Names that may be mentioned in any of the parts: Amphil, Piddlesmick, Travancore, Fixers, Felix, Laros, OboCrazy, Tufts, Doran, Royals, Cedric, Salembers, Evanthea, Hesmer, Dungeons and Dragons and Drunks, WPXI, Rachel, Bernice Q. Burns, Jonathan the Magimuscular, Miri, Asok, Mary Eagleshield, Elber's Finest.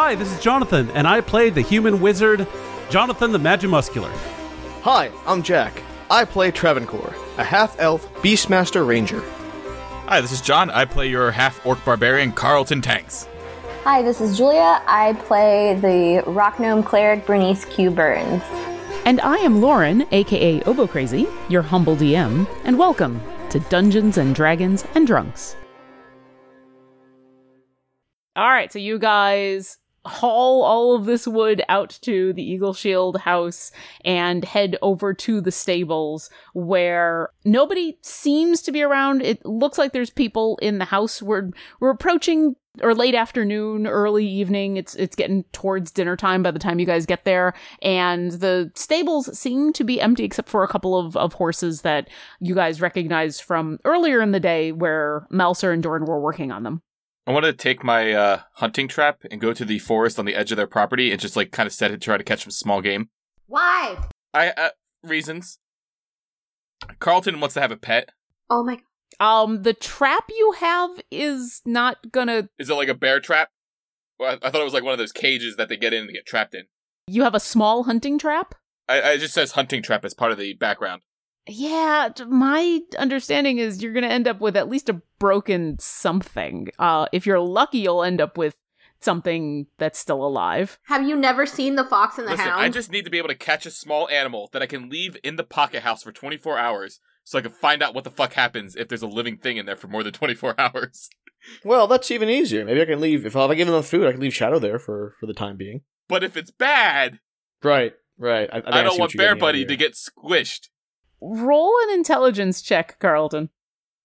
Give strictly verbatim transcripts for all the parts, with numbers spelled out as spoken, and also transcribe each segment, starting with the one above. Hi, this is Jonathan, and I play the human wizard, Jonathan the Magimuscular. Hi, I'm Jack. I play Travancore, a half-elf beastmaster ranger. Hi, this is John. I play your half-orc barbarian, Carlton Tanks. Hi, this is Julia. I play the rock gnome cleric, Bernice Q. Burns. And I am Lauren, aka OboCrazy, your humble D M, and welcome to Dungeons and Dragons and Drunks. All right, so you guys haul all of this wood out to the Eagle Shield house and head over to the stables where nobody seems to be around. It looks like there's people in the house. We're we're approaching or late afternoon, early evening. It's it's getting towards dinner time by the time you guys get there. And the stables seem to be empty except for a couple of, of horses that you guys recognize from earlier in the day where Mouser and Doran were working on them. I want to take my uh, hunting trap and go to the forest on the edge of their property and just like kind of set it to try to catch some small game. Why? I uh, reasons. Carlton wants to have a pet. Oh my God. Um, the trap you have is not gonna... Is it like a bear trap? Well, I, I thought it was like one of those cages that they get in and get trapped in. You have a small hunting trap? I, I just says hunting trap as part of the background. Yeah, my understanding is you're gonna end up with at least a broken something. Uh, if you're lucky, you'll end up with something that's still alive. Have you never seen The Fox and the Listen, Hound? I just need to be able to catch a small animal that I can leave in the pocket house for twenty-four hours so I can find out what the fuck happens if there's a living thing in there for more than twenty-four hours. Well, that's even easier. Maybe I can leave, if I give them food, I can leave Shadow there for, for the time being. But if it's bad... Right, right. I, I, I don't want Bear Buddy to get squished. Roll an intelligence check, Carlton.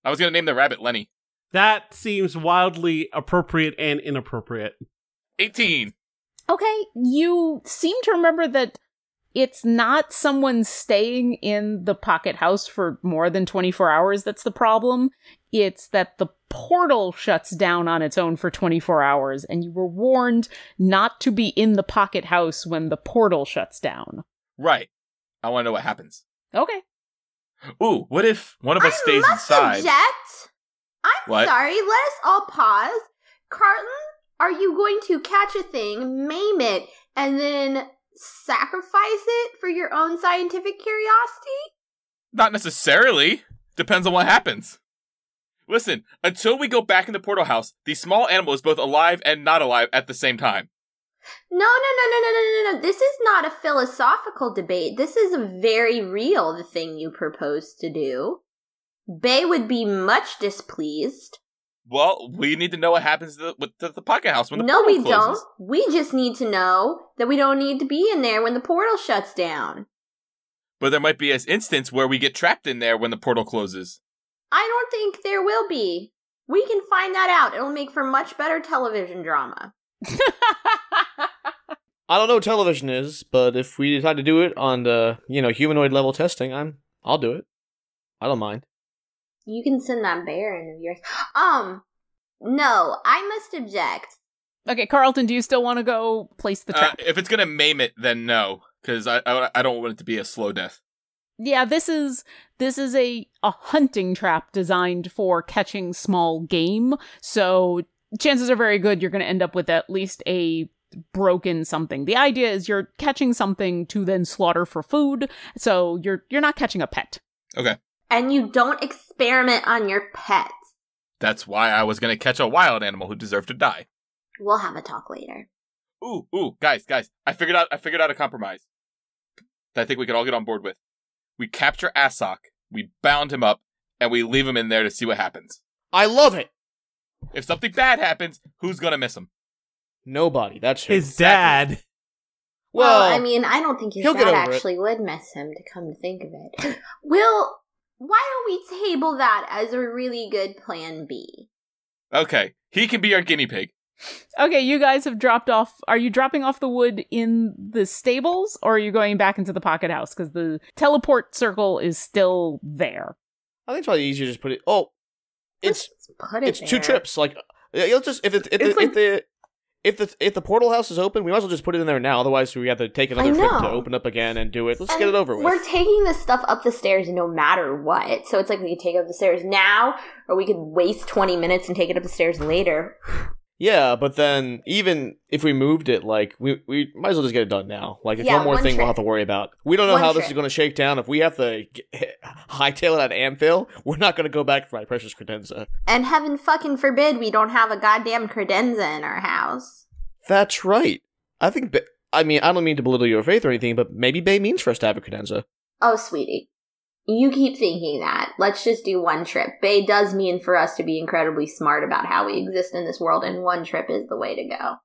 I was going to name the rabbit Lenny. That seems wildly appropriate and inappropriate. eighteen. Okay, you seem to remember that it's not someone staying in the pocket house for more than twenty-four hours that's the problem. It's that the portal shuts down on its own for twenty-four hours, and you were warned not to be in the pocket house when the portal shuts down. Right. I want to know what happens. Okay. Ooh, what if one of us I stays inside? Object. I'm what? sorry, let us all pause. Carlton, are you going to catch a thing, maim it, and then sacrifice it for your own scientific curiosity? Not necessarily. Depends on what happens. Listen, until we go back in the portal house, the small animal is both alive and not alive at the same time. No, no, no, no, no, no, no, no. This is not a philosophical debate. This is very real, the thing you propose to do. Bay would be much displeased. Well, we need to know what happens to the, to the pocket house when the no, portal closes. No, we don't. We just need to know that we don't need to be in there when the portal shuts down. But there might be an instance where we get trapped in there when the portal closes. I don't think there will be. We can find that out. It'll make for much better television drama. I don't know what television is, but if we decide to do it on the, you know, humanoid level testing, I'm, I'll do it. I don't mind. You can send that bear into yours. Um, no, I must object. Okay, Carlton, do you still want to go place the trap? Uh, if it's going to maim it, then no, because I, I I don't want it to be a slow death. Yeah, this is this is a, a hunting trap designed for catching small game, so chances are very good you're going to end up with at least a broken something. The idea is you're catching something to then slaughter for food, so you're you're not catching a pet. Okay. And you don't experiment on your pets. That's why I was going to catch a wild animal who deserved to die. We'll have a talk later. Ooh, ooh, guys, guys, I figured out I figured out a compromise that I think we could all get on board with. We capture Asok, we bound him up, and we leave him in there to see what happens. I love it! If something bad happens, who's going to miss him? Nobody, that's who. His dad. Exactly. Well, well, I mean, I don't think his dad actually it. would miss him, to come to think of it. We'll... Why don't we table that as a really good plan B? Okay, he can be our guinea pig. Okay, you guys have dropped off. Are you dropping off the wood in the stables, or are you going back into the pocket house? Because the teleport circle is still there. I think it's probably easier to just put it... Oh, it's put it it's there. two trips. Like, you'll just if it, if, it's the, like... if the if the if the portal house is open, we might as well just put it in there now. Otherwise, we have to take another trip to open up again and do it. Let's and get it over with. We're taking this stuff up the stairs no matter what, so it's like we could take it up the stairs now, or we could waste twenty minutes and take it up the stairs later. Yeah, but then even if we moved it, like, we, we might as well just get it done now. Like, it's yeah, one more one thing trip. We'll have to worry about. We don't know one how trip. This is going to shake down. If we have to get, hightail it out of Amphil, we're not going to go back for my precious credenza. And heaven fucking forbid we don't have a goddamn credenza in our house. That's right. I think, ba- I mean, I don't mean to belittle your faith or anything, but maybe Bay means for us to have a credenza. Oh, sweetie. You keep thinking that. Let's just do one trip. Bay does mean for us to be incredibly smart about how we exist in this world, and one trip is the way to go.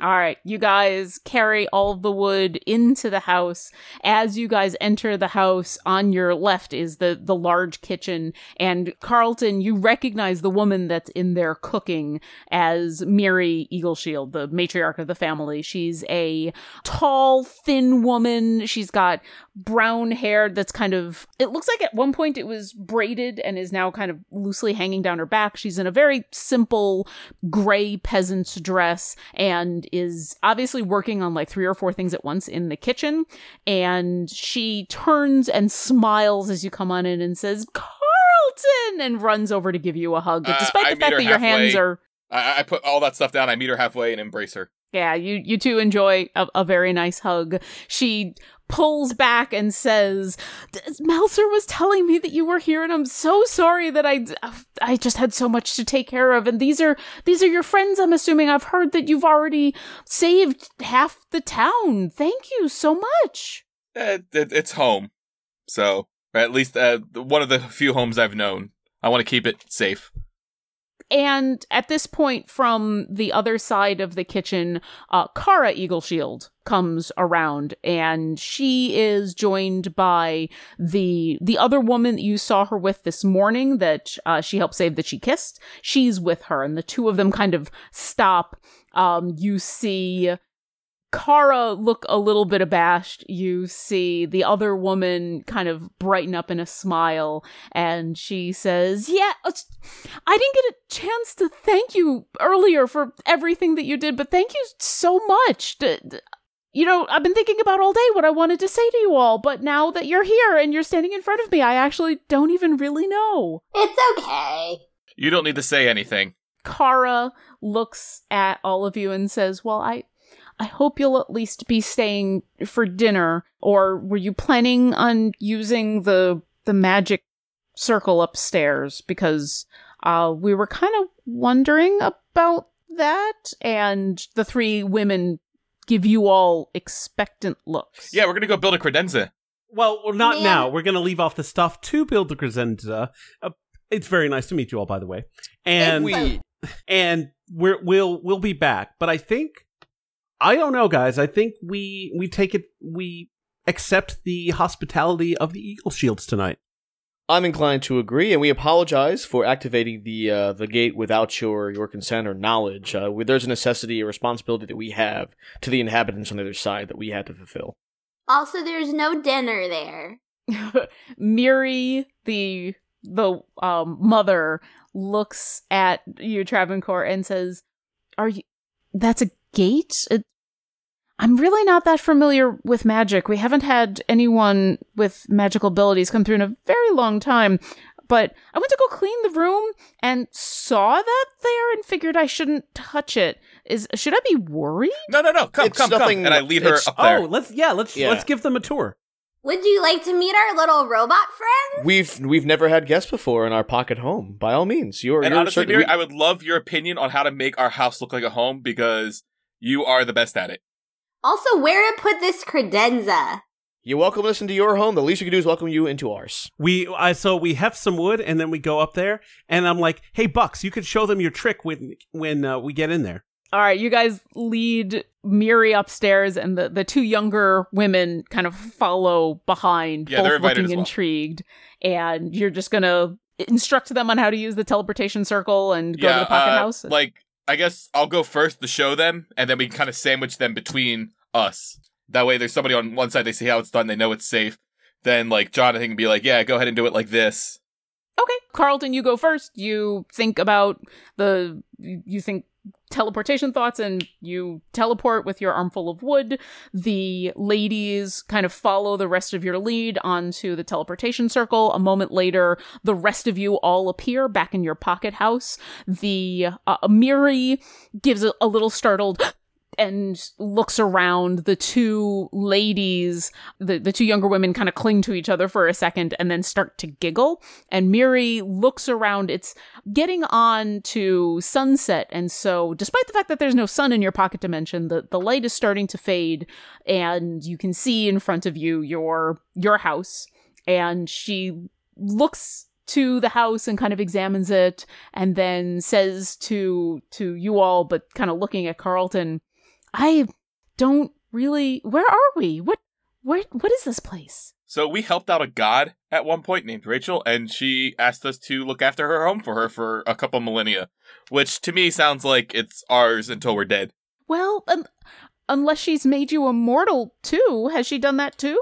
All right, you guys carry all the wood into the house. As you guys enter the house, on your left is the, the large kitchen, and Carlton, you recognize the woman that's in there cooking as Mary Eagleshield, the matriarch of the family. She's a tall, thin woman. She's got brown hair that's kind of, it looks like at one point it was braided and is now kind of loosely hanging down her back. She's in a very simple gray peasant's dress and is obviously working on like three or four things at once in the kitchen, and she turns and smiles as you come on in and says, Carlton, and runs over to give you a hug, uh, despite I the fact that halfway. Your hands are... I-, I put all that stuff down, I meet her halfway and embrace her. Yeah, you, you two enjoy a, a very nice hug. She pulls back and says, Mouser was telling me that you were here, and I'm so sorry that I, I just had so much to take care of. And these are these are your friends, I'm assuming. I've heard that you've already saved half the town. Thank you so much. It, it, it's home. So, or at least uh, one of the few homes I've known. I want to keep it safe. And at this point, from the other side of the kitchen, uh, Kara Eagleshield comes around, and she is joined by the the other woman that you saw her with this morning that uh, she helped save that she kissed. She's with her, and the two of them kind of stop. Um, you see Kara look a little bit abashed. You see the other woman kind of brighten up in a smile, and she says, yeah, I didn't get a chance to thank you earlier for everything that you did, but thank you so much. You know, I've been thinking about all day what I wanted to say to you all, but now that you're here and you're standing in front of me, I actually don't even really know. It's okay. You don't need to say anything. Kara looks at all of you and says, well, I... I hope you'll at least be staying for dinner, or were you planning on using the the magic circle upstairs? Because uh, we were kind of wondering about that, and the three women give you all expectant looks. Yeah, we're going to go build a credenza. Well, well not Man. now. We're going to leave off the stuff to build the credenza. Uh, it's very nice to meet you all, by the way. And, we- and we're, we'll we'll be back, but I think... I don't know, guys. I think we we take it we accept the hospitality of the Eagle Shields tonight. I'm inclined to agree, and we apologize for activating the uh, the gate without your, your consent or knowledge. Uh, there's a necessity, a responsibility that we have to the inhabitants on the other side that we had to fulfill. Also, there's no dinner there. Miri, the the um, mother, looks at you, Travancore, and says, "Are you? That's a." Gate? It, I'm really not that familiar with magic. We haven't had anyone with magical abilities come through in a very long time, but I went to go clean the room and saw that there and figured I shouldn't touch it. Is should I be worried? No, no, no. Come, it's come, nothing, come. And I lead her up there. Oh, let's yeah, let's yeah. let's give them a tour. Would you like to meet our little robot friends? We've we've never had guests before in our pocket home. By all means, you're. And you're honestly, Mary, we- I would love your opinion on how to make our house look like a home, because you are the best at it. Also, where to put this credenza? You welcome us into your home. The least we can do is welcome you into ours. We, I, so we heft some wood, and then we go up there, and I'm like, "Hey, Bucks, you could show them your trick when when uh, we get in there." All right, you guys lead Miri upstairs, and the, the two younger women kind of follow behind, yeah, both they're invited looking as well. Intrigued, and you're just gonna instruct them on how to use the teleportation circle and go yeah, to the pocket uh, house. Like. I guess I'll go first to show them, and then we can kind of sandwich them between us. That way there's somebody on one side, they see how it's done, they know it's safe. Then, like, Jonathan can be like, yeah, go ahead and do it like this. Okay, Carlton, you go first. You think about the... You think teleportation thoughts, and you teleport with your armful of wood. The ladies kind of follow the rest of your lead onto the teleportation circle. A moment later, the rest of you all appear back in your pocket house. The uh, Amiri gives a, a little startled and looks around. The two ladies, the, the two younger women kind of cling to each other for a second and then start to giggle. And Miri looks around. It's getting on to sunset. And so despite the fact that there's no sun in your pocket dimension, the, the light is starting to fade and you can see in front of you your, your house. And she looks to the house and kind of examines it and then says to, to you all, but kind of looking at Carlton, I don't really... Where are we? What What? What is this place? So we helped out a god at one point named Rachel, and she asked us to look after her home for her for a couple millennia, which to me sounds like it's ours until we're dead. Well, um, unless she's made you immortal, too. Has she done that, too?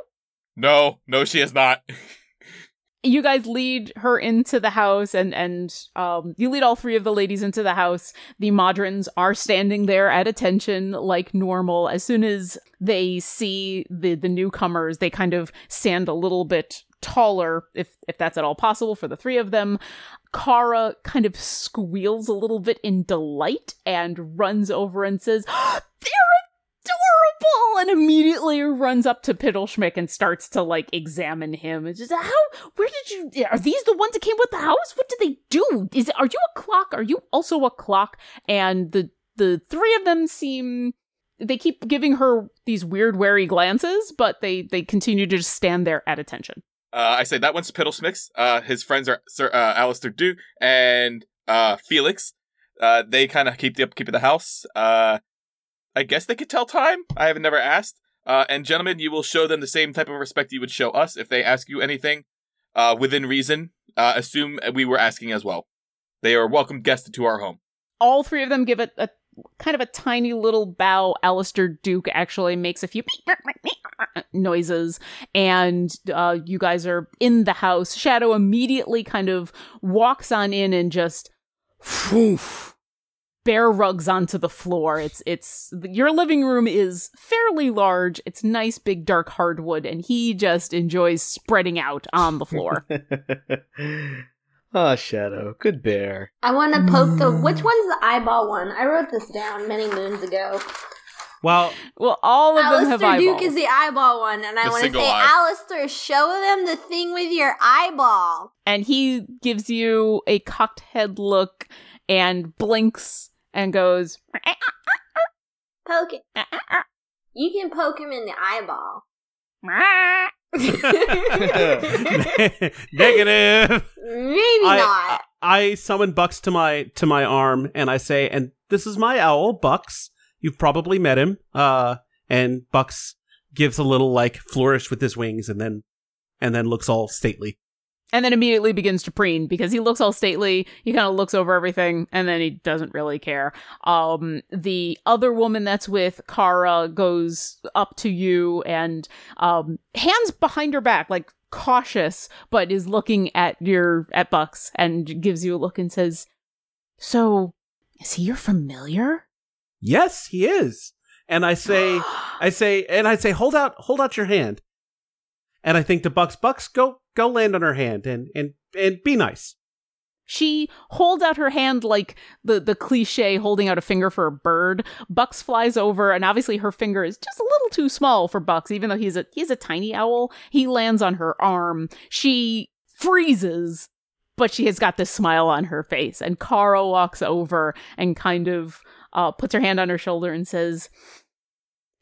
No. No, she has not. You guys lead her into the house, and, and um, you lead all three of the ladies into the house. The Modrons are standing there at attention like normal. As soon as they see the, the newcomers, they kind of stand a little bit taller, if if that's at all possible for the three of them. Kara kind of squeals a little bit in delight and runs over and says, "They're adorable!" and immediately runs up to Piddlesmick and starts to like examine him. It's just, how, where did you, are these the ones that came with the house? What did they do? Is it, are you a clock? Are you also a clock? And the, the three of them seem, they keep giving her these weird wary glances, but they, they continue to just stand there at attention. Uh, I say that one's Piddlesmick's. Uh, his friends are Sir, uh, Alistair Duke and, uh, Felix. Uh, they kind of keep the upkeep of the house. Uh, I guess they could tell time. I have never asked. Uh, and gentlemen, you will show them the same type of respect you would show us if they ask you anything. Uh, within reason, uh, assume we were asking as well. They are welcome guests to our home. All three of them give it a kind of a tiny little bow. Alistair Duke actually makes a few noises, and uh, you guys are in the house. Shadow immediately kind of walks on in and just... Poof, bear rugs onto the floor. It's, it's, your living room is fairly large. It's nice, big, dark hardwood, and he just enjoys spreading out on the floor. Oh, Shadow. Good bear. I want to poke the, which one's the eyeball one? I wrote this down many moons ago. Well, well, all of Alistair them have eyeballs. Alistair Duke is the eyeball one, and I want to say, eye. Alistair, show them the thing with your eyeball. And he gives you a cocked head look and blinks and goes, poke it. You can poke him in the eyeball. Negative. Maybe I, not. I, I summon Bucks to my to my arm, and I say, "And this is my owl, Bucks. You've probably met him." Uh, and Bucks gives a little like flourish with his wings, and then and then looks all stately. And then immediately begins to preen because he looks all stately. He kind of looks over everything and then he doesn't really care. Um, the other woman that's with Kara goes up to you and um, hands behind her back, like cautious, but is looking at your at Bucks and gives you a look and says, "So, is he your familiar?" "Yes, he is." And I say, I say, and I say, hold out, hold out your hand. And I think to Bucks, Bucks, go. Go land on her hand and, and, and be nice. She holds out her hand like the, the cliche holding out a finger for a bird. Bucks flies over, and obviously her finger is just a little too small for Bucks, even though he's a he's a tiny owl. He lands on her arm. She freezes, but she has got this smile on her face. And Kara walks over and kind of uh, puts her hand on her shoulder and says,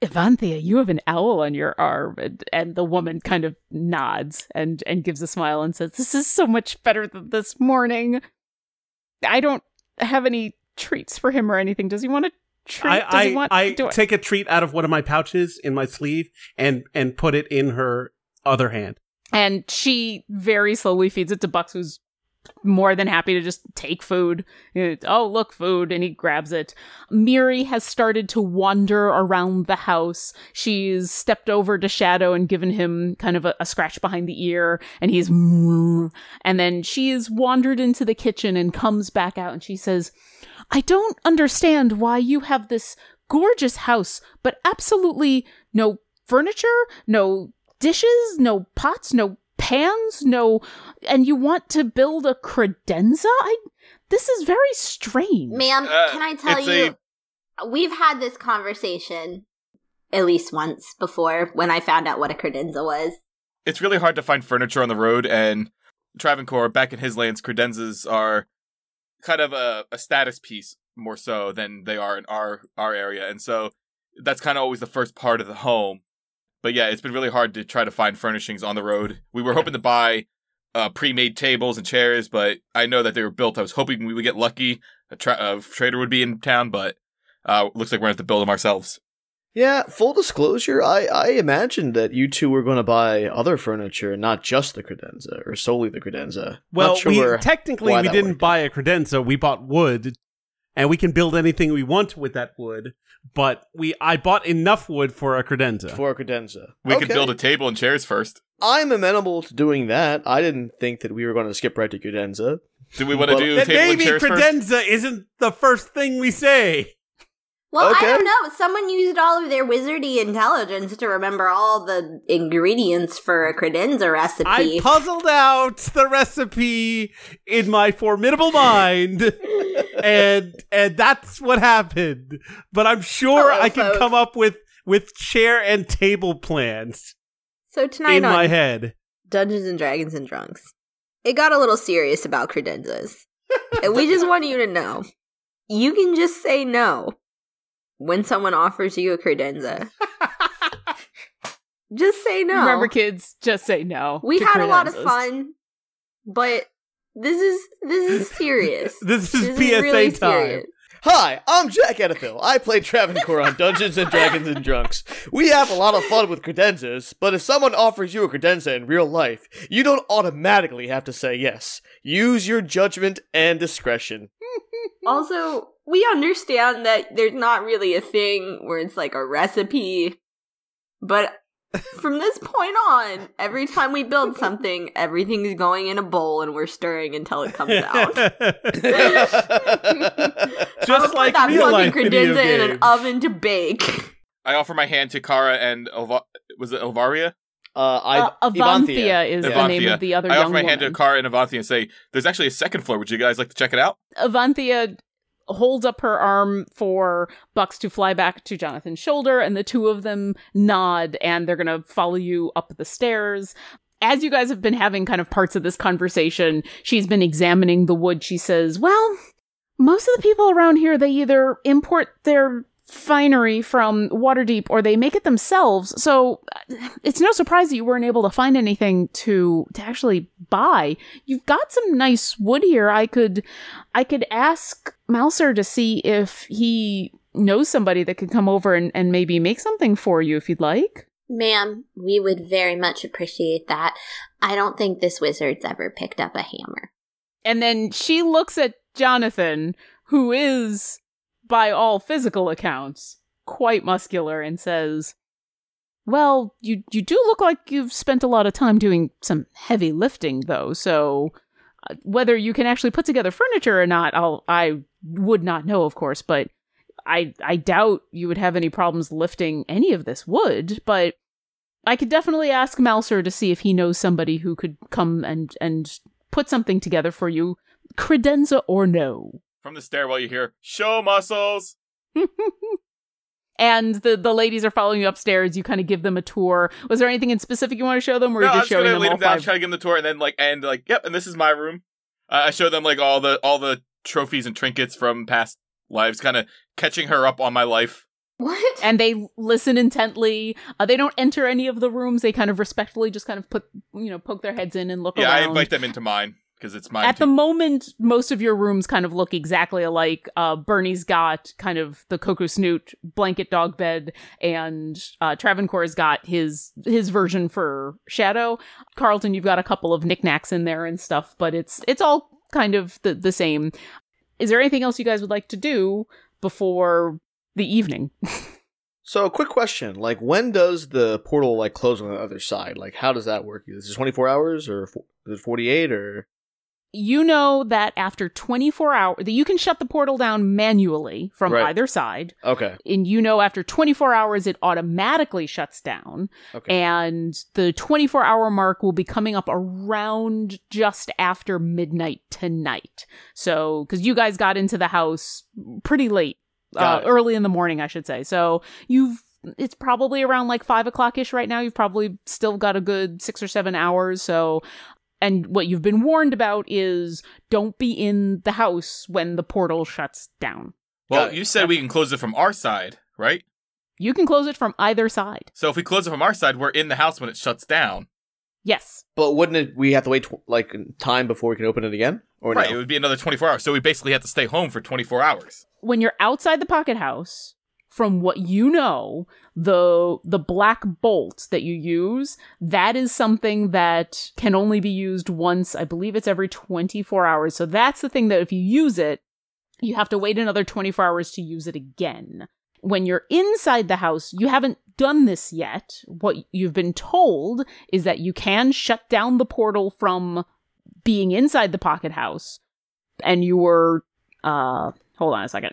"Evanthea, you have an owl on your arm." And, and the woman kind of nods and, and gives a smile and says, "This is so much better than this morning. I don't have any treats for him or anything. Does he want a treat? I, Does he I, want- I Do take I- a treat out of one of my pouches in my sleeve and, and put it in her other hand. And she very slowly feeds it to Bucks, who's more than happy to just take food. "Oh, look, food." And he grabs it. Miri has started to wander around the house. She's stepped over to Shadow and given him kind of a, a scratch behind the ear. And he's... And then she's wandered into the kitchen and comes back out and she says, I don't understand why you have this gorgeous house, but absolutely no furniture, no dishes, no pots, no pans, no... And you want to build a credenza? I... This is very strange. Ma'am, uh, can I tell you... A... We've had this conversation at least once before when I found out what a credenza was. It's really hard to find furniture on the road, and Travancore, back in his lands, credenzas are kind of a, a status piece more so than they are in our, our area. And so that's kind of always the first part of the home. But yeah, it's been really hard to try to find furnishings on the road. We were hoping to buy uh, pre-made tables and chairs, but I know that they were built. I was hoping we would get lucky. A, tra- a trader would be in town, but uh, looks like we're going to have to build them ourselves. Yeah, full disclosure, I, I imagined that you two were going to buy other furniture, not just the credenza, or solely the credenza. Well, sure we, technically we didn't worked. buy a credenza, we bought wood, and we can build anything we want with that wood, but we I bought enough wood for a credenza. For a credenza. We okay. could build a table and chairs first. I'm amenable to doing that. I didn't think that we were going to skip right to credenza. Do we want to do table and chairs first? Maybe credenza isn't the first thing we say. Well, okay. I don't know. Someone used all of their wizardy intelligence to remember all the ingredients for a credenza recipe. I puzzled out the recipe in my formidable mind, and and that's what happened. But I'm sure Hello, I folks. can come up with, with chair and table plans. So tonight in on my head, Dungeons and Dragons and Drunks, it got a little serious about credenzas, and we just want you to know, you can just say no. When someone offers you a credenza, just say no. Remember, kids, just say no. We had credenzas. a lot of fun, but this is this is serious. this is this P S A is really time. Serious. Hi, I'm Jack Edifil. I play Travancore on Dungeons and Dragons and Drunks. We have a lot of fun with credenzas, but if someone offers you a credenza in real life, you don't automatically have to say yes. Use your judgment and discretion. Also, we understand that there's not really a thing where it's like a recipe, but from this point on, every time we build something, everything's going in a bowl and we're stirring until it comes out. Just like that fucking credenza in an oven to bake. I offer my hand to Kara and Elva- was it Elvaria? Uh, I, uh, Evanthea is Evanthea. the name of the other I young I offer my woman. hand to Kara and Evanthea and say, there's actually a second floor. Would you guys like to check it out? Evanthea holds up her arm for Bucks to fly back to Jonathan's shoulder, and the two of them nod, and they're going to follow you up the stairs. As you guys have been having kind of parts of this conversation, she's been examining the wood. She says, well, most of the people around here, they either import their finery from Waterdeep or they make it themselves, so it's no surprise that you weren't able to find anything to to actually buy. You've got some nice wood here. I could I could ask Mouser to see if he knows somebody that could come over and, and maybe make something for you if you'd like. Ma'am, we would very much appreciate that. I don't think this wizard's ever picked up a hammer. And then she looks at Jonathan, who is, by all physical accounts, quite muscular, and says, well, you you do look like you've spent a lot of time doing some heavy lifting, though, so uh, whether you can actually put together furniture or not, I'll, I would not know, of course, but I, I doubt you would have any problems lifting any of this wood, but I could definitely ask Mouser to see if he knows somebody who could come and, and put something together for you, credenza or no. From the stairwell, you hear, show muscles! And the, the ladies are following you upstairs. You kind of give them a tour. Was there anything in specific you want to show them? Or no, are you just showing them all five? No, I'm just going to lead them down, try to give them the tour, and then, like, and, like, yep, and this is my room. Uh, I show them, like, all the all the trophies and trinkets from past lives, kind of catching her up on my life. What? And they listen intently. Uh, they don't enter any of the rooms. They kind of respectfully just kind of put, you know, poke their heads in and look yeah, around. Yeah, I invite them into mine. Because it's mine. At too. the moment, most of your rooms kind of look exactly alike. Uh, Bernie's got kind of the Coco Snoot blanket dog bed, and uh, Travancore's got his his version for Shadow. Carlton, you've got a couple of knickknacks in there and stuff, but it's it's all kind of the, the same. Is there anything else you guys would like to do before the evening? So, quick question, like, when does the portal, like, close on the other side? Like, how does that work? Is it twenty-four hours, or is it forty-eight, or... you know that after twenty-four hours, that you can shut the portal down manually from right. either side. Okay. And you know after twenty-four hours, it automatically shuts down. Okay. And the twenty-four hour mark will be coming up around just after midnight tonight. So, because you guys got into the house pretty late, uh, early in the morning, I should say. So you've, it's probably around like five o'clock-ish right now. You've probably still got a good six or seven hours. So... And what you've been warned about is don't be in the house when the portal shuts down. Well, you said we can close it from our side, right? You can close it from either side. So if we close it from our side, we're in the house when it shuts down. Yes. But wouldn't it, we have to wait tw- like time before we can open it again? Or right, no? It would be another twenty-four hours. So we basically have to stay home for twenty-four hours. When you're outside the pocket house... From what you know, the the black bolt that you use, that is something that can only be used once. I believe it's every twenty-four hours. So that's the thing that if you use it, you have to wait another twenty-four hours to use it again. When you're inside the house, you haven't done this yet. What you've been told is that you can shut down the portal from being inside the pocket house. And you were... Uh, hold on a second.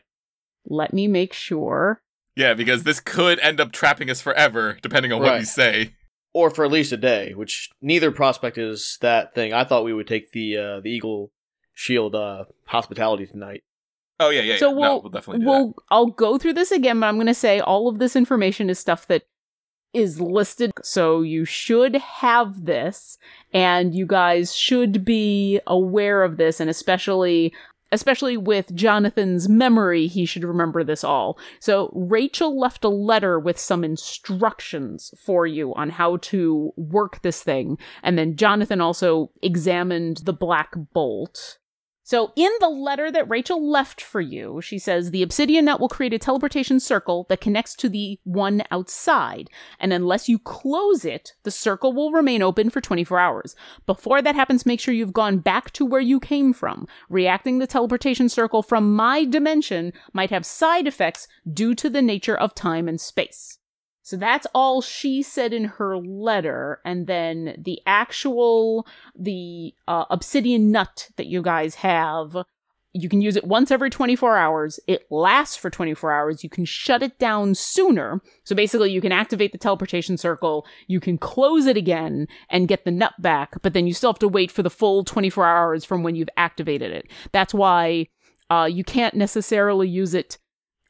Let me make sure... Yeah, because this could end up trapping us forever, depending on right. what we say. Or for at least a day, which neither prospect is that thing. I thought we would take the uh, the Eagle Shield uh, hospitality tonight. Oh, yeah, yeah, so yeah. We'll, no, we'll definitely do we'll, that. I'll go through this again, but I'm going to say all of this information is stuff that is listed. So you should have this, and you guys should be aware of this, and especially... Especially with Jonathan's memory, he should remember this all. So Rachel left a letter with some instructions for you on how to work this thing. And then Jonathan also examined the black bolt. So in the letter that Rachel left for you, she says, the obsidian nut will create a teleportation circle that connects to the one outside. And unless you close it, the circle will remain open for twenty-four hours. Before that happens, make sure you've gone back to where you came from. Reacting the teleportation circle from my dimension might have side effects due to the nature of time and space. So that's all she said in her letter, and then the actual, the uh, obsidian nut that you guys have, you can use it once every twenty-four hours, it lasts for twenty-four hours, you can shut it down sooner, so basically you can activate the teleportation circle, you can close it again and get the nut back, but then you still have to wait for the full twenty-four hours from when you've activated it. That's why uh, you can't necessarily use it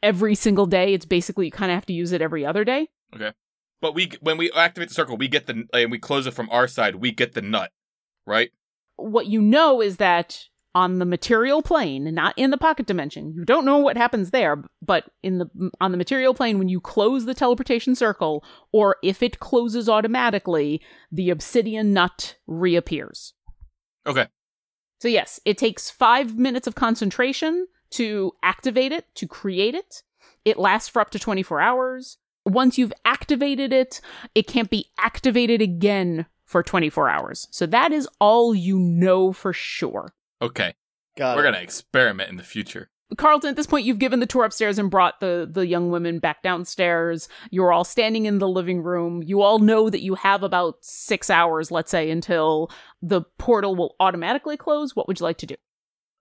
every single day, it's basically you kind of have to use it every other day. Okay, but we when we activate the circle, we get the and we close it from our side. We get the nut, right? What you know is that on the material plane, not in the pocket dimension, you don't know what happens there. But in the on the material plane, when you close the teleportation circle, or if it closes automatically, the obsidian nut reappears. Okay. So yes, it takes five minutes of concentration to activate it, to create it. It lasts for up to twenty-four hours. Once you've activated it, it can't be activated again for twenty-four hours. So that is all you know for sure. Okay. Got We're going to experiment in the future. Carlton, at this point, you've given the tour upstairs and brought the, the young women back downstairs. You're all standing in the living room. You all know that you have about six hours, let's say, until the portal will automatically close. What would you like to do?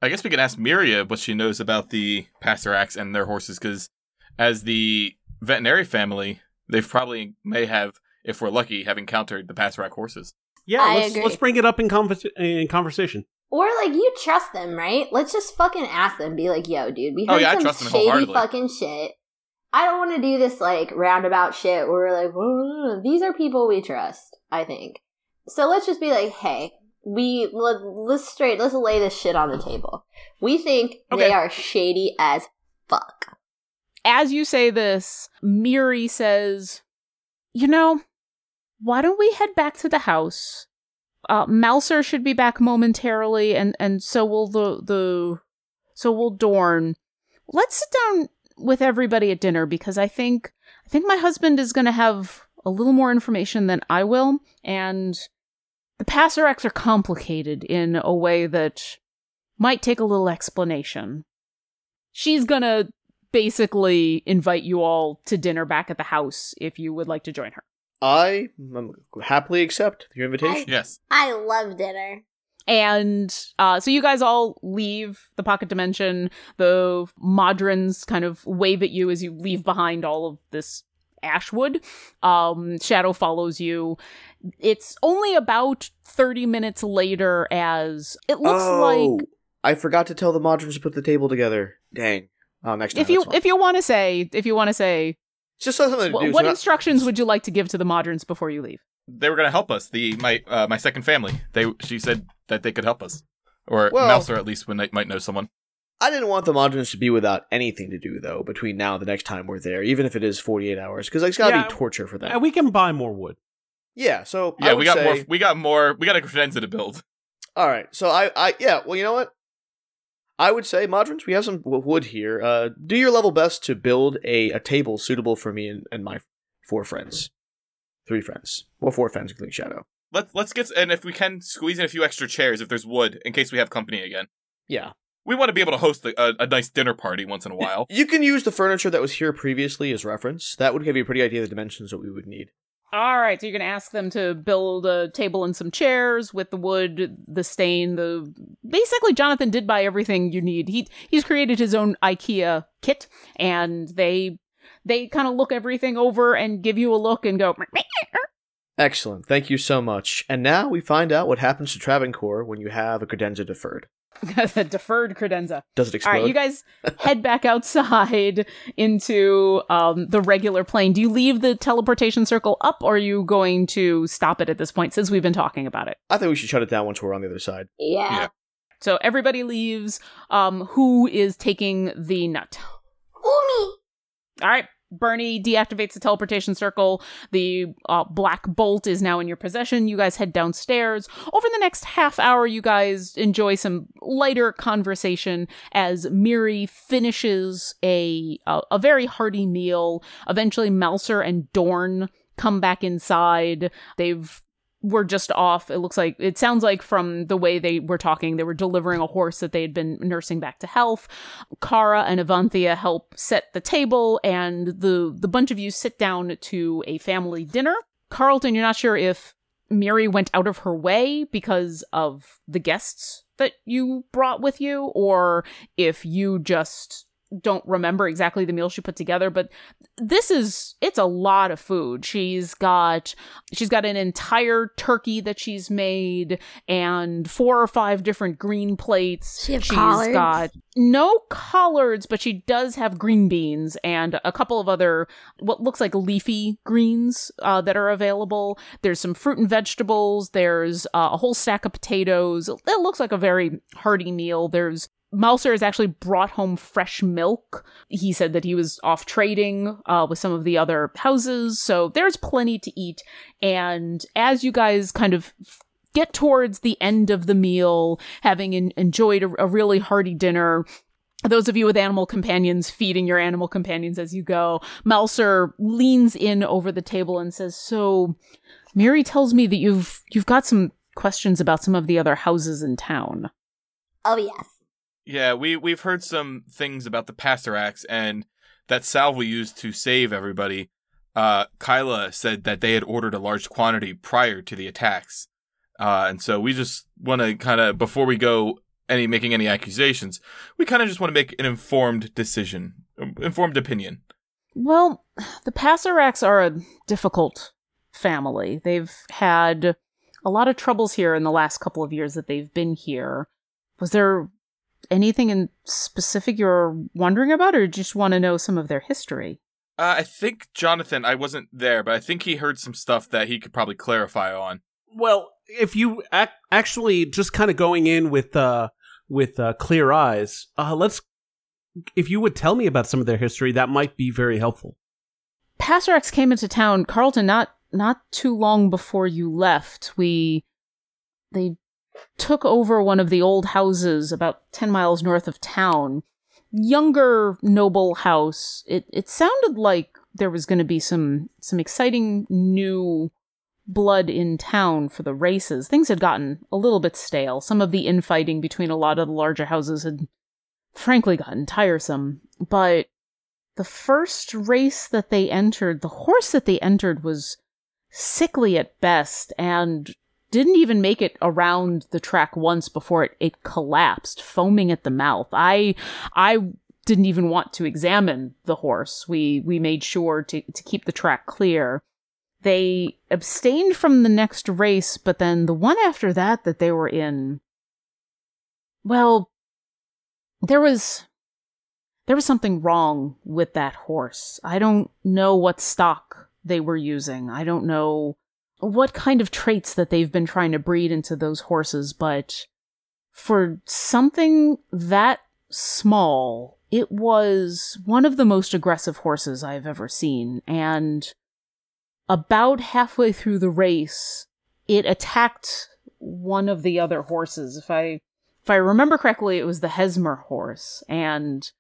I guess we can ask Miria what she knows about the Passeracs and their horses, because as the... veterinary family, they've probably may have, if we're lucky, have encountered the Passerac horses. Yeah, I let's agree. let's bring it up in, con- in conversation. Or like you trust them, right? Let's just fucking ask them. Be like, "Yo, dude, we heard oh, yeah, some shady fucking shit. I don't want to do this like roundabout shit where we're like, whoa, these are people we trust." I think so. Let's just be like, "Hey, we let, let's straight let's lay this shit on the table. We think okay. they are shady as fuck." As you say this, Miri says, you know, why don't we head back to the house? Uh, Mouser should be back momentarily, and, and so will the, the so will Dorn. Let's sit down with everybody at dinner, because I think I think my husband is going to have a little more information than I will, and the Passeracs are complicated in a way that might take a little explanation. She's going to basically invite you all to dinner back at the house if you would like to join her. I happily accept your invitation. I, yes. I love dinner. And uh, so you guys all leave the pocket dimension. The Modrons kind of wave at you as you leave behind all of this Ashwood. Um, Shadow follows you. It's only about thirty minutes later as it looks oh, like... I forgot to tell the Modrons to put the table together. Dang. Um, next time, if you if you want to say, if you want to say... Just something to do. What, what so instructions not... would you like to give to the Modrons before you leave? They were going to help us. The my uh, my second family. They she said that they could help us, or well, Mouser at least when they might know someone. I didn't want the Modrons to be without anything to do though between now and the next time we're there, even if it is forty-eight hours, because it's got to yeah, be torture for them. And we can buy more wood. Yeah. So yeah, I would we got say... more. We got more. We got a credenza to build. All right. So I, I yeah. Well, you know what? I would say, Modrons, we have some wood here. Uh, do your level best to build a, a table suitable for me and, and my four friends. Three friends. Well, four friends, including Shadow. Let's, let's get... And if we can, squeeze in a few extra chairs if there's wood, in case we have company again. Yeah. We want to be able to host a, a, a nice dinner party once in a while. You can use the furniture that was here previously as reference. That would give you a pretty idea of the dimensions that we would need. All right, so you're going to ask them to build a table and some chairs with the wood, the stain, the... Basically, Jonathan did buy everything you need. He He's created his own IKEA kit, and they they kind of look everything over and give you a look and go... Excellent, thank you so much. And now we find out what happens to Travancore when you have a credenza deferred. The deferred credenza. Does it explode? All right, you guys head back outside into um, the regular plane. Do you leave the teleportation circle up, or are you going to stop it at this point since we've been talking about it? I think we should shut it down once we're on the other side. Yeah. yeah. So everybody leaves. Um, who is taking the nut? Umi. All right. Bernie deactivates the teleportation circle. The uh, black bolt is now in your possession. You guys head downstairs. Over the next half hour, you guys enjoy some lighter conversation as Miri finishes a uh, a very hearty meal. Eventually, Mouser and Dorn come back inside. They've were just off. It looks like, it sounds like from the way they were talking, they were delivering a horse that they had been nursing back to health. Kara and Evanthea help set the table, and the, the bunch of you sit down to a family dinner. Carlton, you're not sure if Miri went out of her way because of the guests that you brought with you, or if you just don't remember exactly the meal she put together, but this is, it's a lot of food. She's got, she's got an entire turkey that she's made and four or five different green plates. She she's collards? got no collards, but she does have green beans and a couple of other, what looks like leafy greens uh, that are available. There's some fruit and vegetables. There's uh, a whole stack of potatoes. It looks like a very hearty meal. There's Mouser has actually brought home fresh milk. He said that he was off trading uh, with some of the other houses, so there's plenty to eat. And as you guys kind of get towards the end of the meal, having en- enjoyed a, a really hearty dinner, those of you with animal companions feeding your animal companions as you go, Mouser leans in over the table and says, "So, Miri tells me that you've you've got some questions about some of the other houses in town." Oh, yes. Yeah, we, we've heard some things about the Passeracs and that salve we used to save everybody. Uh, Kyla said that they had ordered a large quantity prior to the attacks. Uh, and so we just want to kind of, before we go any making any accusations, we kind of just want to make an informed decision, informed opinion. Well, the Passeracs are a difficult family. They've had a lot of troubles here in the last couple of years that they've been here. Was there... anything in specific you're wondering about, or just want to know some of their history? Uh, I think Jonathan, I wasn't there, but I think he heard some stuff that he could probably clarify on. Well, if you ac- actually just kind of going in with uh, with uh, clear eyes, uh, let's. If you would tell me about some of their history, that might be very helpful. Passeracs came into town, Carlton, not not too long before you left. We, they. took over one of the old houses about ten miles north of town. Younger noble house. It it sounded like there was going to be some, some exciting new blood in town for the races. Things had gotten a little bit stale. Some of the infighting between a lot of the larger houses had frankly gotten tiresome. But the first race that they entered, the horse that they entered was sickly at best, and didn't even make it around the track once before it, it collapsed, foaming at the mouth. I I didn't even want to examine the horse. We we made sure to, to keep the track clear. They abstained from the next race, but then the one after that that they were in, well, there was there was something wrong with that horse. I don't know what stock they were using. I don't know what kind of traits that they've been trying to breed into those horses, but for something that small, it was one of the most aggressive horses I've ever seen, and about halfway through the race, it attacked one of the other horses. If I if I remember correctly, it was the Hesmer horse, and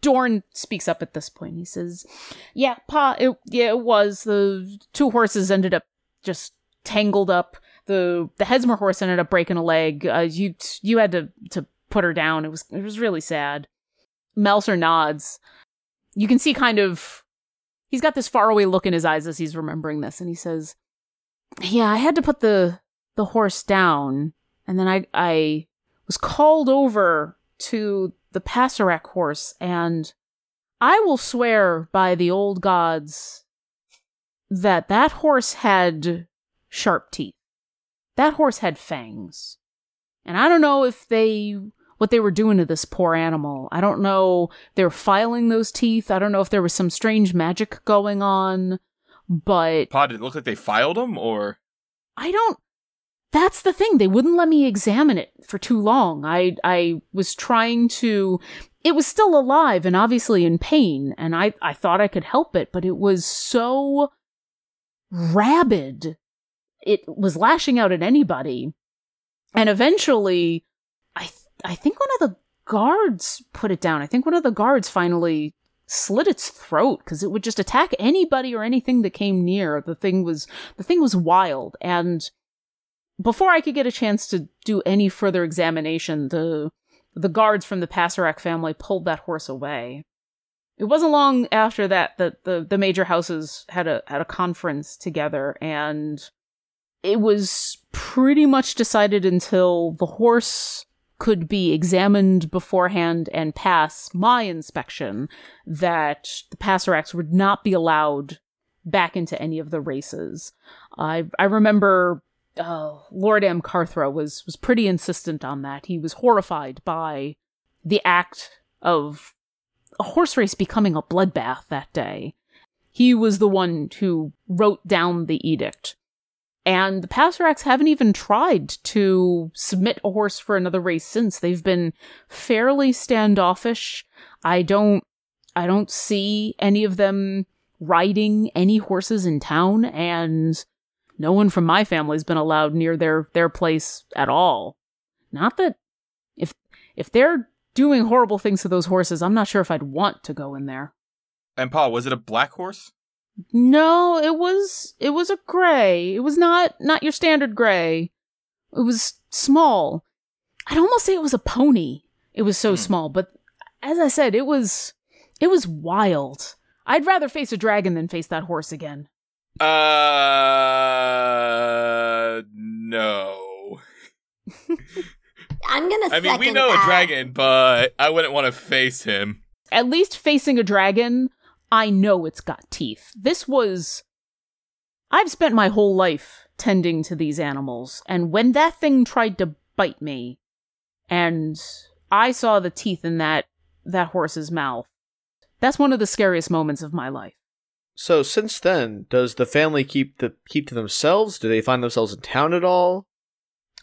Doran speaks up at this point. He says, yeah, Pa, it, yeah, it was. The two horses ended up just tangled up. The the Hesmer horse ended up breaking a leg. Uh, you you had to, to put her down. It was it was really sad. Mouser nods. You can see kind of... He's got this faraway look in his eyes as he's remembering this, and he says, yeah, I had to put the the horse down, and then I I was called over to the Passerac horse, and I will swear by the old gods that that horse had sharp teeth. That horse had fangs. And I don't know if they... what they were doing to this poor animal. I don't know if they were filing those teeth. I don't know if there was some strange magic going on, but... Pa, did it look like they filed them, or...? I don't... That's the thing. They wouldn't let me examine it for too long. I I was trying to... It was still alive and obviously in pain, and I, I thought I could help it, but it was so rabid. It was lashing out at anybody. And eventually, I th- I think one of the guards put it down. I think one of the guards finally slit its throat because it would just attack anybody or anything that came near. The thing was the thing was wild. And before I could get a chance to do any further examination, the the guards from the Passerac family pulled that horse away. It wasn't long after that that the, the major houses had a had a conference together, and it was pretty much decided until the horse could be examined beforehand and pass my inspection that the Passeracs would not be allowed back into any of the races. I I remember uh, Lord Amcartha was, was pretty insistent on that. He was horrified by the act of a horse race becoming a bloodbath that day. He was the one who wrote down the edict. And the Passeracs haven't even tried to submit a horse for another race since. They've been fairly standoffish. I don't I don't see any of them riding any horses in town, and no one from my family's been allowed near their, their place at all. Not that if if they're doing horrible things to those horses, I'm not sure if I'd want to go in there. And Pa, was it a black horse? No, it was it was a gray. It was not not your standard gray. It was small. I'd almost say it was a pony. It was so mm. small, but as I said, it was it was wild. I'd rather face a dragon than face that horse again. Uh no. I'm gonna. I mean, we know that. A dragon, but I wouldn't want to face him. At least facing a dragon, I know it's got teeth. This was... I've spent my whole life tending to these animals, and when that thing tried to bite me, and I saw the teeth in that, that horse's mouth, that's one of the scariest moments of my life. So since then, does the family keep the keep to themselves? Do they find themselves in town at all?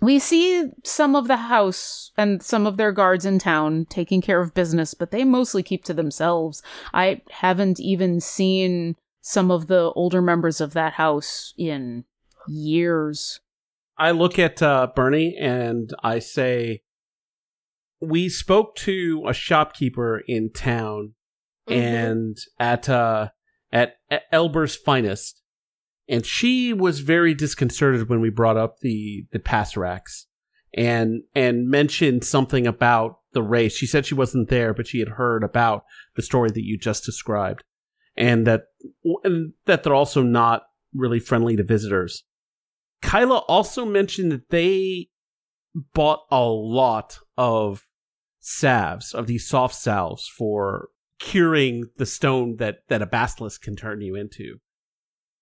We see some of the house and some of their guards in town taking care of business, but they mostly keep to themselves. I haven't even seen some of the older members of that house in years. I look at uh, Bernie and I say, we spoke to a shopkeeper in town mm-hmm. and at, uh, at at Elber's Finest. And she was very disconcerted when we brought up the, the Passeracs and and mentioned something about the race. She said she wasn't there, but she had heard about the story that you just described, and that and that they're also not really friendly to visitors. Kyla also mentioned that they bought a lot of salves, of these soft salves for curing the stone that, that a basilisk can turn you into.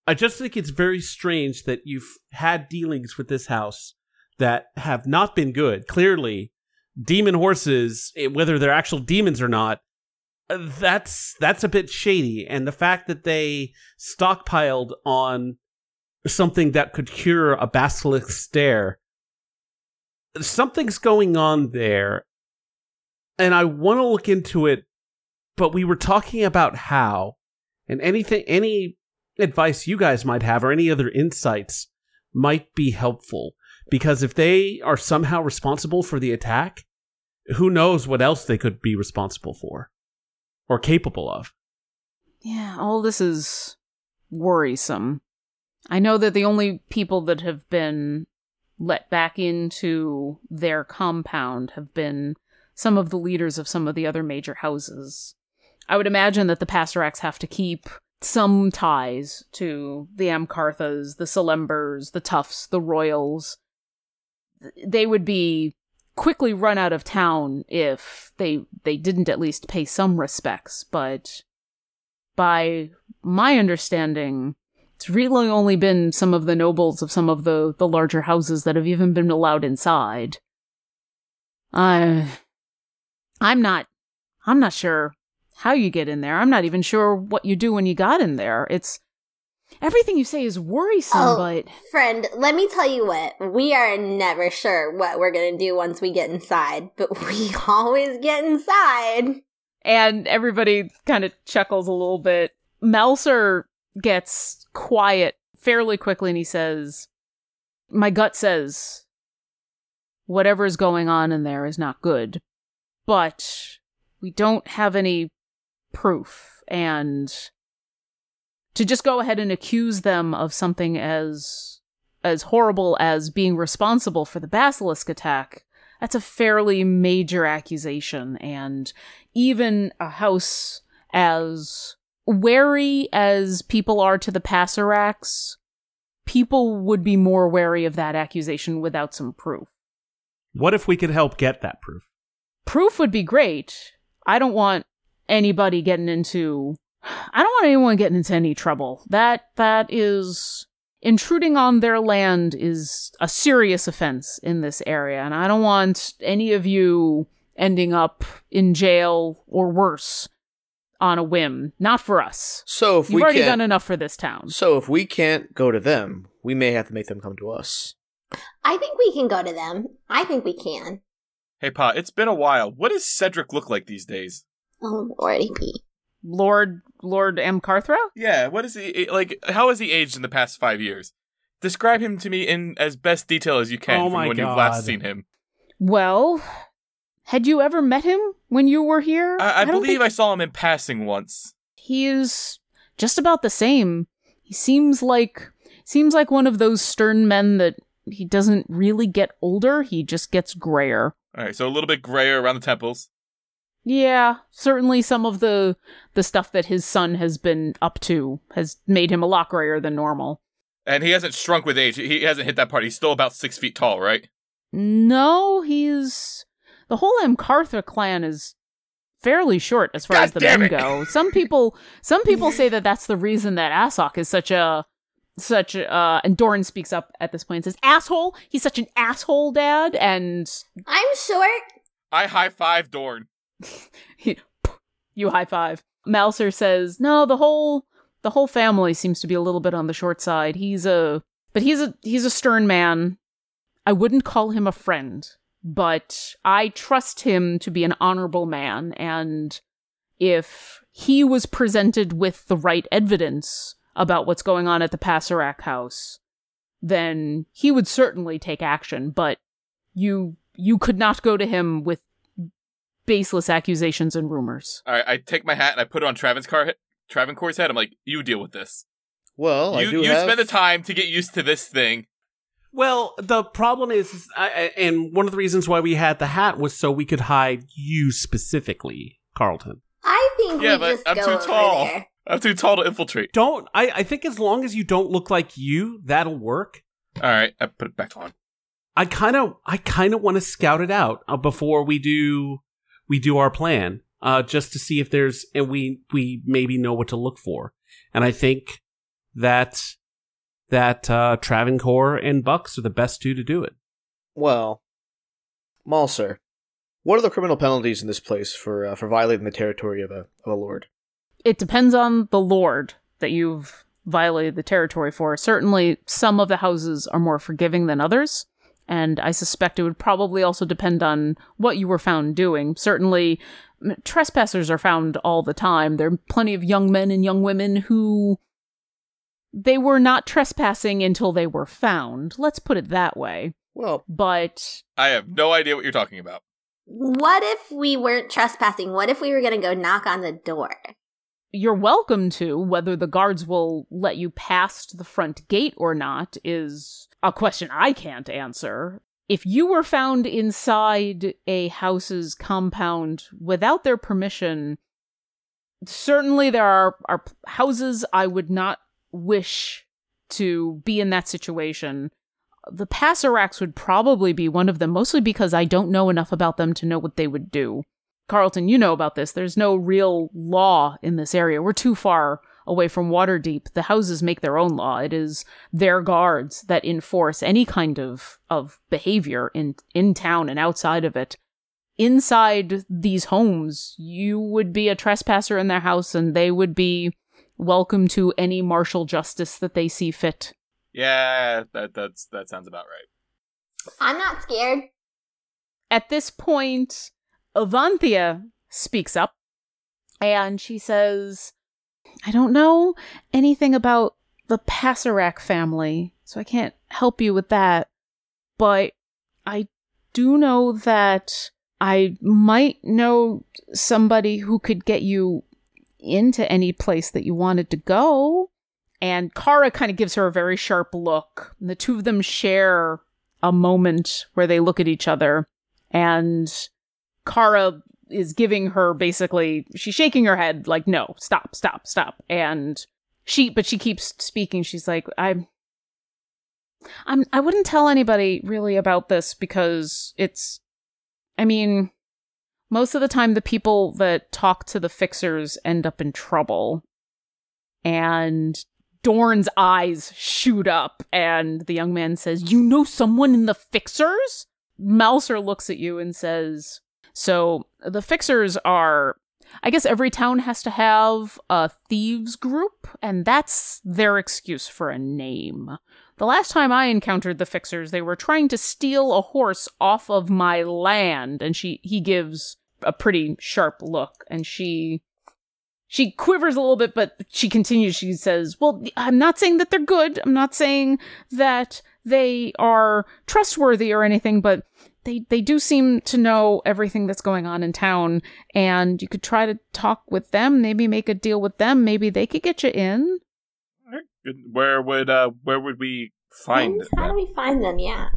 I just think it's very strange that you've had dealings with this house that have not been good. Clearly, demon horses, whether they're actual demons or not, that's that's a bit shady. And the fact that they stockpiled on something that could cure a basilisk stare, something's going on there. And I want to look into it, but we were talking about how, and anything, any advice you guys might have or any other insights might be helpful, because if they are somehow responsible for the attack, who knows what else they could be responsible for or capable of. Yeah, all this is worrisome. I know that the only people that have been let back into their compound have been some of the leaders of some of the other major houses. I would imagine that the Passeracs have to keep some ties to the Amcarthas, the Salembers, the Tufts, the Royals. They would be quickly run out of town if they they didn't at least pay some respects, but by my understanding, it's really only been some of the nobles of some of the, the larger houses that have even been allowed inside. Uh, I'm not, I'm not sure how you get in there. I'm not even sure what you do when you got in there. It's, everything you say is worrisome, oh, but... friend, let me tell you what. We are never sure what we're going to do once we get inside, but we always get inside. And everybody kind of chuckles a little bit. Mouser gets quiet fairly quickly and he says, my gut says whatever's going on in there is not good, but we don't have any proof, and to just go ahead and accuse them of something as as horrible as being responsible for the basilisk attack, that's a fairly major accusation, and even a house as wary as people are to the Passeracs, people would be more wary of that accusation without some proof. What if we could help get that proof? Proof would be great. I don't want anybody getting into... I don't want anyone getting into any trouble. That That is... Intruding on their land is a serious offense in this area, and I don't want any of you ending up in jail or worse on a whim. Not for us. So if You've we already can't, done enough for this town. So if we can't go to them, we may have to make them come to us. I think we can go to them. I think we can. Hey, Pa, it's been a while. What does Cedric look like these days? Oh, Lordy. Lord, Lord Amcartha? Yeah, what is he, like, how has he aged in the past five years? Describe him to me in as best detail as you can oh from when God. You've last seen him. Well... Had you ever met him when you were here? I, I, I believe think... I saw him in passing once. He is just about the same. He seems like seems like one of those stern men that he doesn't really get older. He just gets grayer. All right, so a little bit grayer around the temples. Yeah, certainly some of the the stuff that his son has been up to has made him a lot grayer than normal. And he hasn't shrunk with age. He hasn't hit that part. He's still about six feet tall, right? No, he's... The whole Amcartha clan is fairly short as far God as the men go. Some people, some people say that that's the reason that Asok is such a, such a, uh, and Doran speaks up at this point and says, asshole, he's such an asshole, Dad, and... I'm short. I high-five Doran. You high-five. Mouser says, no, the whole, the whole family seems to be a little bit on the short side. He's a, but he's a, he's a stern man. I wouldn't call him a friend. But I trust him to be an honorable man, and if he was presented with the right evidence about what's going on at the Passerac house, then he would certainly take action, but you you could not go to him with baseless accusations and rumors. All right, I take my hat and I put it on Travancore's Travancore's head. I'm like, you deal with this. Well, you, I do You have... spend the time to get used to this thing. Well, the problem is, is I, and one of the reasons why we had the hat was so we could hide you specifically, Carlton. I think yeah, we but just I'm go too over tall. There. I'm too tall to infiltrate. Don't I, I think as long as you don't look like you, that'll work. All right, I put it back on. I kind of, I kind of want to scout it out uh, before we do, we do our plan, uh, just to see if there's, and we, we maybe know what to look for. And I think that that uh, Travancore and Bucks are the best two to do it. Well, Mouser, what are the criminal penalties in this place for uh, for violating the territory of a of a lord? It depends on the lord that you've violated the territory for. Certainly, some of the houses are more forgiving than others. And I suspect it would probably also depend on what you were found doing. Certainly, trespassers are found all the time. There are plenty of young men and young women who, they were not trespassing until they were found. Let's put it that way. Well, but I have no idea what you're talking about. What if we weren't trespassing? What if we were going to go knock on the door? You're welcome to. Whether the guards will let you past the front gate or not is a question I can't answer. If you were found inside a house's compound without their permission, certainly there are, are houses I would not wish to be in that situation. The Passeracs would probably be one of them, mostly because I don't know enough about them to know what they would do. Carlton, you know about this. There's no real law in this area. We're too far away from Waterdeep. The houses make their own law. It is their guards that enforce any kind of, of behavior in, in town and outside of it. Inside these homes, you would be a trespasser in their house, and they would be welcome to any martial justice that they see fit. Yeah, that that's that sounds about right. I'm not scared. At this point, Evanthea speaks up, and she says, I don't know anything about the Passerac family, so I can't help you with that, but I do know that I might know somebody who could get you into any place that you wanted to go. And Kara kind of gives her a very sharp look. The two of them share a moment where they look at each other. And Kara is giving her basically, she's shaking her head like, no, stop, stop, stop. And she, but she keeps speaking. She's like, I'm, I'm, I wouldn't tell anybody really about this because it's, I mean, most of the time the people that talk to the Fixers end up in trouble. And Doran's eyes shoot up, and the young man says, you know someone in the Fixers? Mouser looks at you and says, so the Fixers are, I guess every town has to have a thieves group, and that's their excuse for a name. The last time I encountered the Fixers, they were trying to steal a horse off of my land, and she he gives a pretty sharp look, and she... She quivers a little bit, but she continues. She says, well, I'm not saying that they're good. I'm not saying that they are trustworthy or anything, but they, they do seem to know everything that's going on in town. And you could try to talk with them, maybe make a deal with them. Maybe they could get you in. Where would uh, where would we find them? How do we find them? Yeah.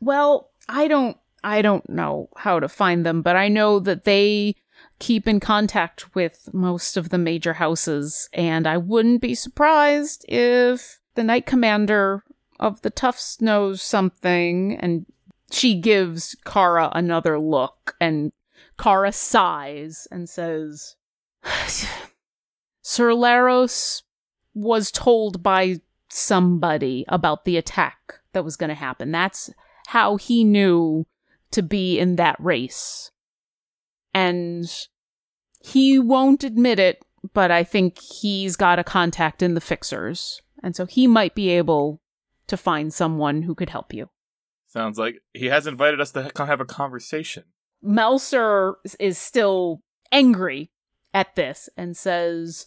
Well, I don't I don't know how to find them, but I know that they keep in contact with most of the major houses, and I wouldn't be surprised if the Knight Commander of the Tufts knows something. And she gives Kara another look, and Kara sighs and says, Sir Laros was told by somebody about the attack that was going to happen. That's how he knew to be in that race. And he won't admit it, but I think he's got a contact in the Fixers. And so he might be able to find someone who could help you. Sounds like he has invited us to have a conversation. Mouser is still angry at this and says,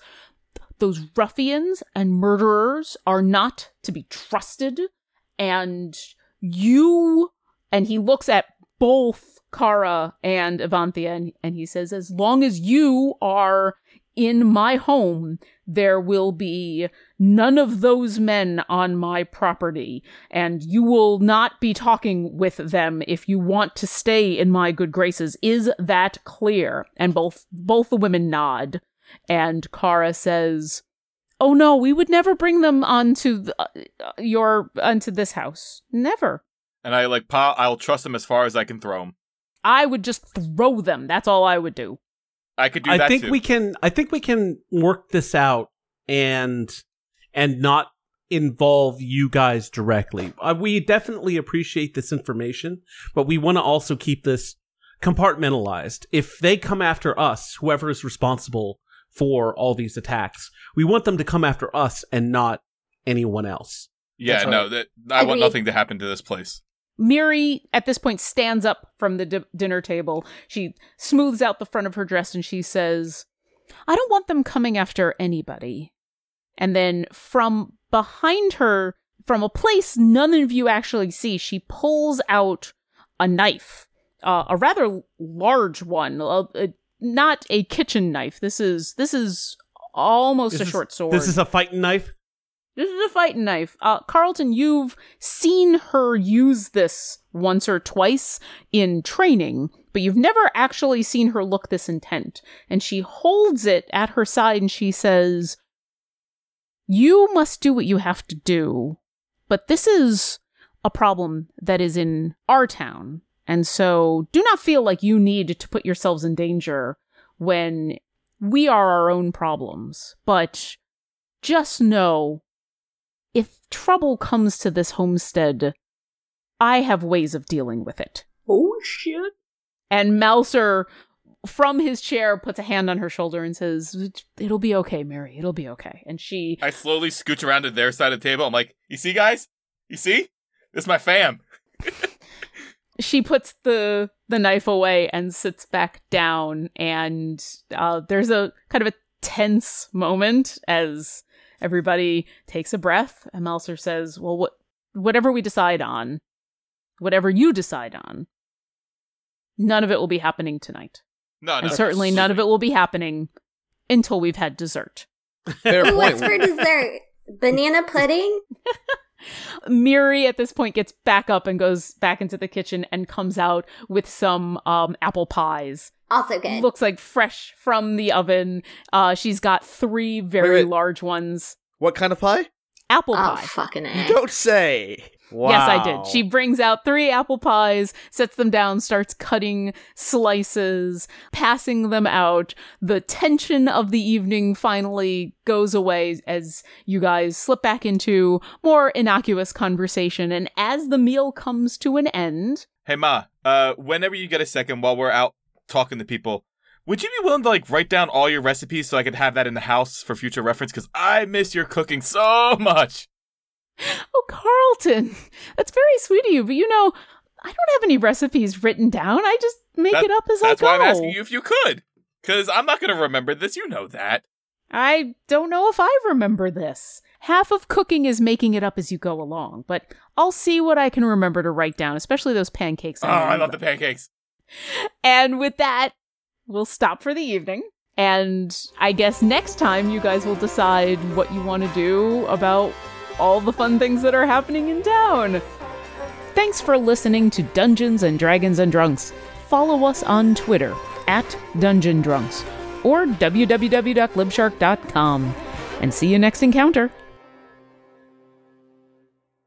those ruffians and murderers are not to be trusted. And you... And he looks at both Kara and Evanthea, and, and he says, as long as you are in my home, there will be none of those men on my property, and you will not be talking with them if you want to stay in my good graces. Is that clear? And both both the women nod, and Kara says, oh no, we would never bring them onto the, uh, your onto this house, never. And I like, pa, I'll trust them as far as I can throw them. I would just throw them. That's all I would do. I could do I that think too. We can. I think we can work this out and and not involve you guys directly. Uh, we definitely appreciate this information, but we want to also keep this compartmentalized. If they come after us, whoever is responsible for all these attacks, we want them to come after us and not anyone else. Yeah, That's no, right. that, I Agreed. want nothing to happen to this place. Miri, at this point, stands up from the di- dinner table. She smooths out the front of her dress and she says, I don't want them coming after anybody. And then from behind her, from a place none of you actually see, she pulls out a knife, uh, a rather large one, a, a, not a kitchen knife. This is this is almost this a is, short sword. This is a fighting knife? This is a fighting knife. Uh, Carlton, you've seen her use this once or twice in training, but you've never actually seen her look this intent. And she holds it at her side and she says, you must do what you have to do, but this is a problem that is in our town. And so do not feel like you need to put yourselves in danger when we are our own problems. But just know, if trouble comes to this homestead, I have ways of dealing with it. Oh, shit. And Mouser, from his chair, puts a hand on her shoulder and says, it'll be okay, Mary. It'll be okay. And she... I slowly scooch around to their side of the table. I'm like, you see, guys? You see? This is my fam. She puts the the knife away and sits back down, and uh, there's a kind of a tense moment as everybody takes a breath, and Mouser says, well, what, whatever we decide on, whatever you decide on, none of it will be happening tonight. No, and no, certainly none of it will be happening until we've had dessert. Fair point. What's for dessert? Banana pudding? Miri at this point gets back up and goes back into the kitchen and comes out with some um, apple pies. Also good. Looks like fresh from the oven. Uh, she's got three very wait, wait. large ones. What kind of pie? Apple oh, pie. Oh, fucking ass. Don't say. Wow. Yes, I did. She brings out three apple pies, sets them down, starts cutting slices, passing them out. The tension of the evening finally goes away as you guys slip back into more innocuous conversation. And as the meal comes to an end... Hey, Ma, uh, whenever you get a second while we're out talking to people, would you be willing to like write down all your recipes so I could have that in the house for future reference? Because I miss your cooking so much. Oh, Carlton, that's very sweet of you, but you know, I don't have any recipes written down. I just make that, it up as I go. That's why I'm asking you if you could, because I'm not going to remember this. You know that. I don't know if I remember this. Half of cooking is making it up as you go along, but I'll see what I can remember to write down, especially those pancakes. I oh, I love about. the pancakes. And with that, we'll stop for the evening. And I guess next time you guys will decide what you want to do about all the fun things that are happening in town. Thanks for listening to Dungeons and Dragons and Drunks. Follow us on Twitter at Dungeon Drunks or w w w dot glibshark dot com. And see you next encounter.